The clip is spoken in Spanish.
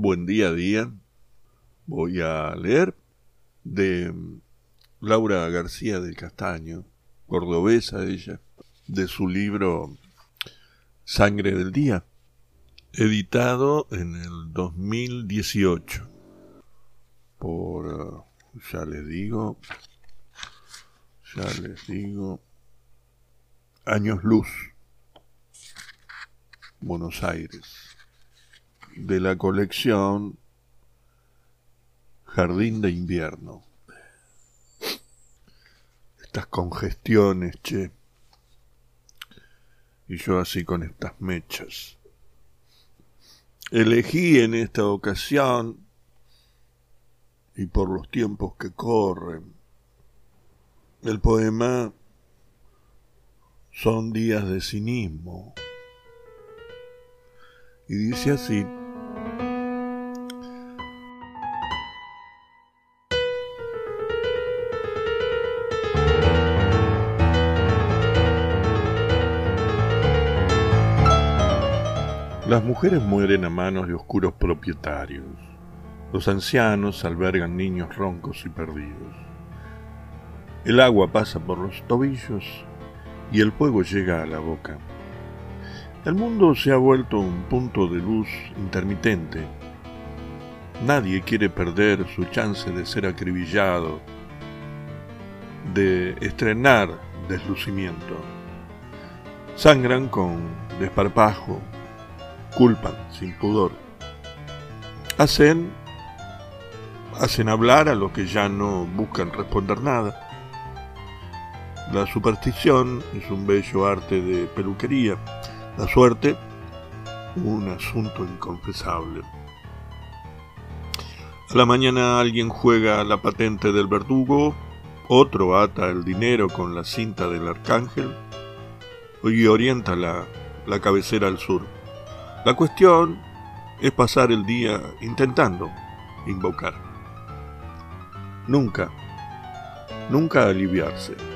Buen día a día. Voy a leer de Laura García del Castaño, cordobesa ella, de su libro Sangre del día, editado en el 2018 por, ya les digo, Años Luz, Buenos Aires, de la colección Jardín de invierno. Estas congestiones, che. Y yo así con estas mechas. Elegí en esta ocasión, y por los tiempos que corren, el poema Son días de cinismo. Y dice así: las mujeres mueren a manos de oscuros propietarios. Los ancianos albergan niños roncos y perdidos. El agua pasa por los tobillos y el fuego llega a la boca. El mundo se ha vuelto un punto de luz intermitente. Nadie quiere perder su chance de ser acribillado, de estrenar deslucimiento. Sangran con desparpajo, culpan sin pudor. Hacen hablar a los que ya no buscan responder nada. La superstición es un bello arte de peluquería. La suerte, un asunto inconfesable. A la mañana alguien juega la patente del verdugo, otro ata el dinero con la cinta del arcángel y orienta la cabecera al sur. La cuestión es pasar el día intentando invocar. Nunca aliviarse.